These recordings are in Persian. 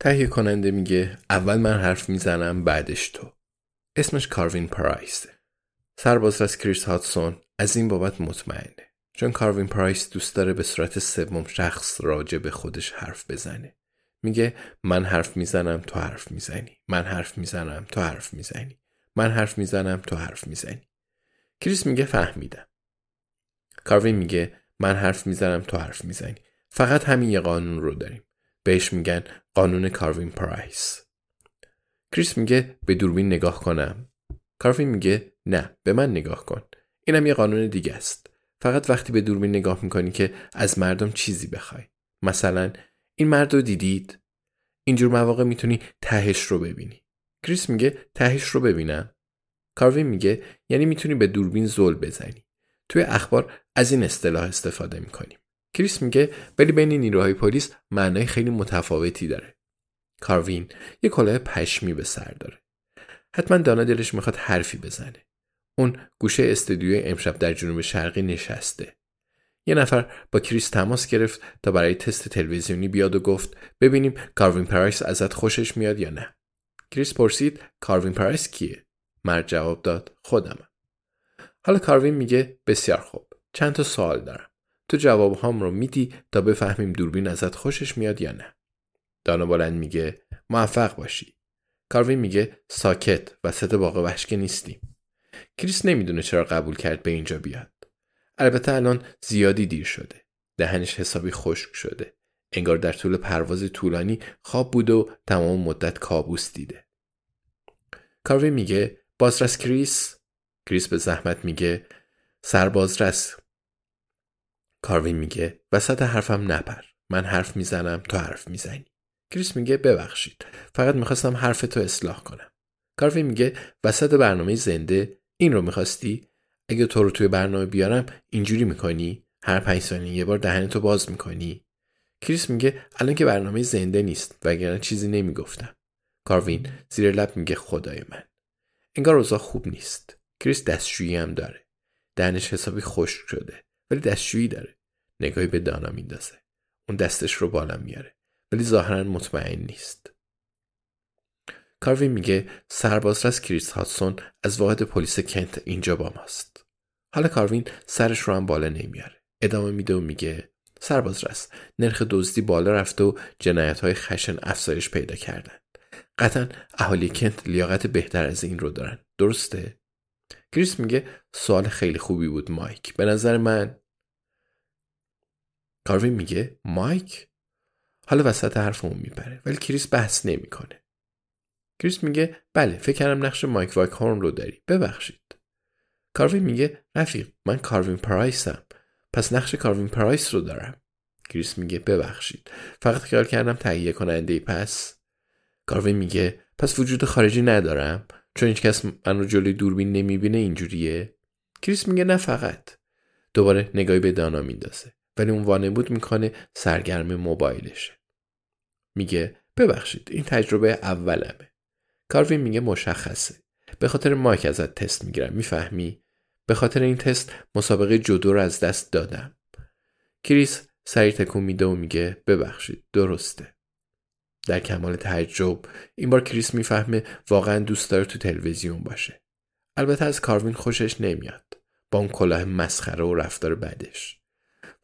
تهیه کننده میگه اول من حرف میزنم بعدش تو. اسمش کاروین پرایس. سرباز از کریس هاتسون از این بابت مطمئنه. چون کاروین پرایس دوست داره به صورت سوم شخص راجع به خودش حرف بزنه. میگه من حرف میزنم تو حرف میزنی، من حرف میزنم تو حرف میزنی، من حرف میزنم تو حرف میزنی. کریس میگه فهمیدم. کاروین میگه من حرف میزنم تو حرف میزنی. فقط همین یه قانون رو داریم، بهش میگن قانون کاروین پرایس. کریس میگه به دوربین نگاه کنم. کاروین میگه نه، به من نگاه کن. اینم یه قانون دیگه است. فقط وقتی به دوربین نگاه میکنی که از مردم چیزی بخوای. مثلا این مرد رو دیدید؟ اینجور مواقع میتونی تهش رو ببینی. کریس میگه تهش رو ببینم؟ کاروین میگه یعنی میتونی به دوربین زل بزنی. توی اخبار از این اصطلاح استفاده میکنیم. کریس میگه ولی بین نیروهای پلیس معنای خیلی متفاوتی داره. کاروین یه کلاه پشمی به سر داره. حتما دانا دلش میخواد حرفی بزنه. اون گوشه استودیوی امشب در جنوب شرقی نشسته. یه نفر با کریس تماس گرفت تا برای تست تلویزیونی بیاد و گفت ببینیم کاروین پرایس ازت خوشش میاد یا نه. کریس پرسید کاروین پرایس کیه؟ مرد جواب داد خودمم. حالا کاروین میگه بسیار خوب، چند تا سوال دارم. تو جواب هم رو میدی تا بفهمیم دوربین ازت خوشش میاد یا نه. دانا بلند میگه موفق باشی. کاروین میگه ساکت، وسط باغ وحش که نیستیم. کریس نمیدونه چرا قبول کرد به اینجا بیاد. البته الان زیادی دیر شده. دهنش حسابی خشک شده. انگار در طول پرواز طولانی خواب بود و تمام مدت کابوس دیده. کاروین میگه بازرس کریس؟ کریس به زحمت میگه سربازرس. کاروین میگه وسط حرفم نپر. من حرف میزنم تو حرف میزنی. کریس میگه ببخشید، فقط میخواستم حرف تو اصلاح کنم. کاروین میگه وسط برنامه زنده این رو میخواستی؟ اگه تو رو توی برنامه بیارم اینجوری میکنی؟ هر 5 ثانیه یه بار دهنتو باز میکنی؟ کریس میگه الان که برنامه زنده نیست، وگرنه چیزی نمیگفتم. کاروین زیر لب میگه خدای من. انگار روزا خوب نیست. کریس دستشویی هم داره. دهنش حسابی خشک شده، ولی دستشویی داره. نگاهی به دانا میندازه. اون دستش رو بالا میاره، ولی ظاهرا مطمئن نیست. کاروین میگه سربازرس کریس هاتسون از واحد پلیس کنت اینجا با ماست. حالا کاروین سرش رو هم بالا نمیاره. ادامه میده و میگه سربازرس، نرخ دزدی بالا رفته و جنایت‌های خشن افزایش پیدا کردن. قطعاً اهالی کنت لیاقت بهتر از این رو دارن. درسته؟ کریس میگه سوال خیلی خوبی بود مایک. به نظر من. کاروین میگه مایک؟ حالا وسط حرف اون میپره، ولی کریس بحث نمیکنه. کریس میگه بله، فکر کنم نقش مایک وایکهورن رو داری. ببخشید. کاروین میگه رفیق، من کاروین پرایسم. پس نقش کاروین پرایس رو دارم. کریس میگه ببخشید، فقط خیال کردم تهیه کننده. پس کاروین میگه پس وجود خارجی ندارم، چون هیچ کس من رو جلوی دوربین نمیبینه اینجوریه. کریس میگه نه فقط. دوباره نگاهی به دانا میندازه ولی اون بود میکنه سرگرم موبایلشه. میگه ببخشید این تجربه اولمه. کاروین میگه مشخصه. به خاطر مایک ازت تست میگیرم میفهمی؟ به خاطر این تست مسابقه جودو رو از دست دادم. کریس سریع تکون میده و میگه ببخشید درسته. در کمال تعجب این بار کریس میفهمه واقعا دوست داره تو تلویزیون باشه. البته از کاروین خوشش نمیاد با اون کلاه مسخره و رفتار بدش.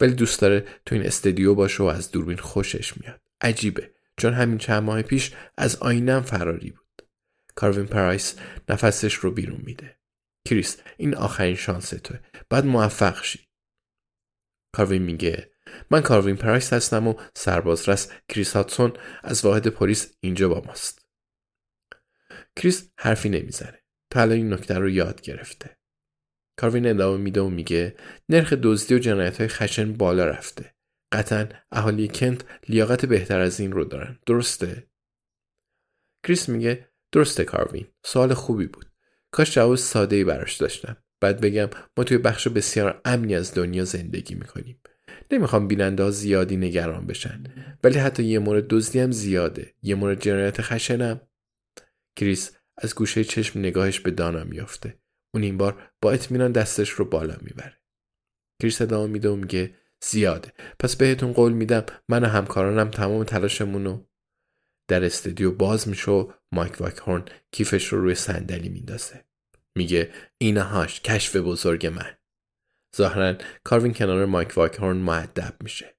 ولی دوست داره تو این استودیو باشه و از دوربین خوشش میاد. عجیبه چون همین چند ماه پیش از آینه فراری بود. کاروین پرایس نفسش رو بیرون میده. کریس این آخرین شانس توه. باید موفق شی. کاروین میگه من کاروین پرایس هستم و سربازرس کریس هاتسون از واحد پلیس اینجا با ماست. کریس حرفی نمیزنه. تا الان این نکته رو یاد گرفته. کاروین ادامه میده و میگه نرخ دزدی و جنایت‌های خشن بالا رفته. قطعاً اهالی کنت لیاقت بهتر از این رو دارن. درسته؟ کریس میگه درسته کاروین. سوال خوبی بود. کاش جواب ساده‌ای براش داشتم. بعد بگم ما توی بخش بسیار امنی از دنیا زندگی میکنیم. نمیخوام بیننده ها زیادی نگران بشن. ولی حتی یه مورد دزدی هم زیاده. یه مورد جنایت خشنم. کریس از گوشه چشم نگاهش به دانا میفته. اون این بار با اطمینان دستش رو بالا میبره. کریس ادامه میده و میگه زیاده. پس بهتون قول میدم من و همکارانم تمام تلاشمونو. در استودیو باز میشه و مایک واکهورن کیفش رو روی صندلی میندازه. میگه اینهاش کشف بزرگ من. ظاهراً کاروین کنار مایک واکهورن مؤدب میشه.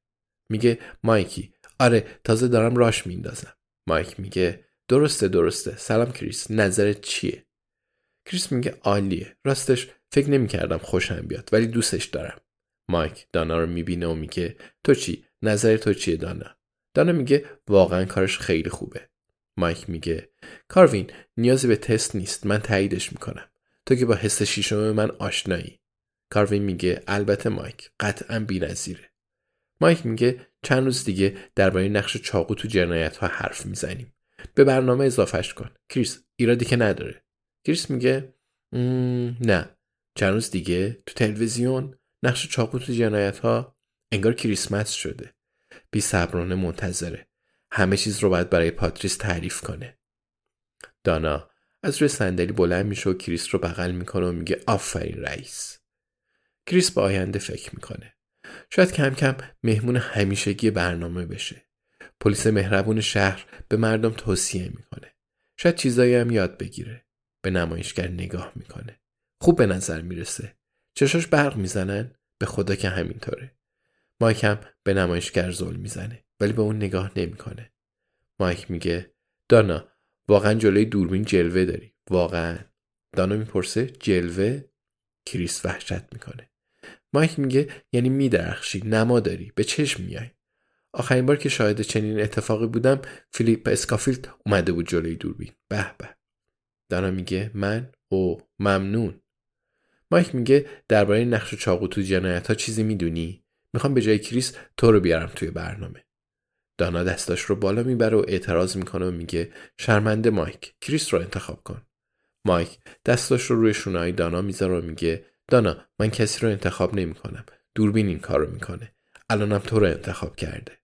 میگه مایکی آره تازه دارم راش میندازم. مایک میگه درسته. سلام کریس نظرت چیه؟ کریس میگه عالیه. راستش فکر نمی‌کردم خوشم بیاد ولی دوستش دارم. مایک دانا رو میبینه و میگه تو چی؟ نظر تو چیه دانا؟ دانا میگه واقعا کارش خیلی خوبه. مایک میگه کاروین نیازی به تست نیست من تاییدش میکنم. تو که با حس شیشم من آشنایی. کاروین میگه البته مایک قطعاً بی‌نظیره. مایک میگه چند روز دیگه درباره نقش چاقو تو جنایت‌ها حرف میزنیم. به برنامه اضافهش کن. کریس ایرادی که نداره. کریس میگه نه چند روز دیگه تو تلویزیون نقش چاقو تو جنایت‌ها انگار کریسمس شده. بی‌صبرانه منتظره. همه چیز رو باید برای پاتریس تعریف کنه. دانا از روی صندلی بلند میشه و کریس رو بغل میکنه و میگه آفرین رئیس. کریس با آینده فکر میکنه. شاید کم کم مهمون همیشگی برنامه بشه. پلیس مهربون شهر به مردم توصیه میکنه. شاید چیزایی هم یاد بگیره. به نمایشگر نگاه میکنه. خوب به نظر میرسه. چشاش برق میزنن؟ به خدا که همینطوره. مایک هم به نمایشگر زل میزنه ولی به اون نگاه نمیکنه. مایک میگه دانا واقعا جلوی دوربین جلوه داری. واقعا. دانا میپرسه جلوه؟ کریس وحشت میکنه. مایک میگه یعنی میدرخشی، نما داری، به چشم میای. آخرین بار که شاهد چنین اتفاقی بودم فیلیپ اسکافیلد اومده بود جلوی دوربین. به به. دانا میگه من؟ او ممنون. مایک میگه درباره نقش چاقو تو جنایت‌ها چیزی میدونی؟ میخوام به جای کریس تو رو بیارم توی برنامه. دانا دستاش رو بالا میبره و اعتراض میکنه و میگه شرمنده مایک، کریس رو انتخاب کن. مایک دستاش رو روی شونه‌های دانا میذاره و میگه دانا من کسی رو انتخاب نمیکنم. دوربین این کارو میکنه. الانم تو رو انتخاب کرده.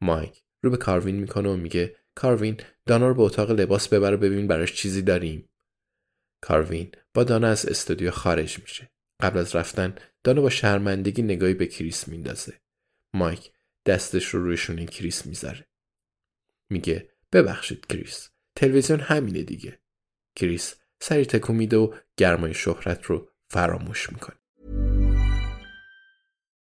مایک رو به کاروین میکنه و میگه کاروین دانا رو به اتاق لباس ببر و ببین براش چیزی داریم. کاروین با دانا از استودیو خارج میشه. قبل از رفتن دانا با شرمندگی نگاهی به کریس میندازه. مایک دستش رو روی شونه کریس میذاره. میگه ببخشید کریس، تلویزیون همینه دیگه. کریس سری تکون میده و گرمای شهرت رو فراموش میکنه.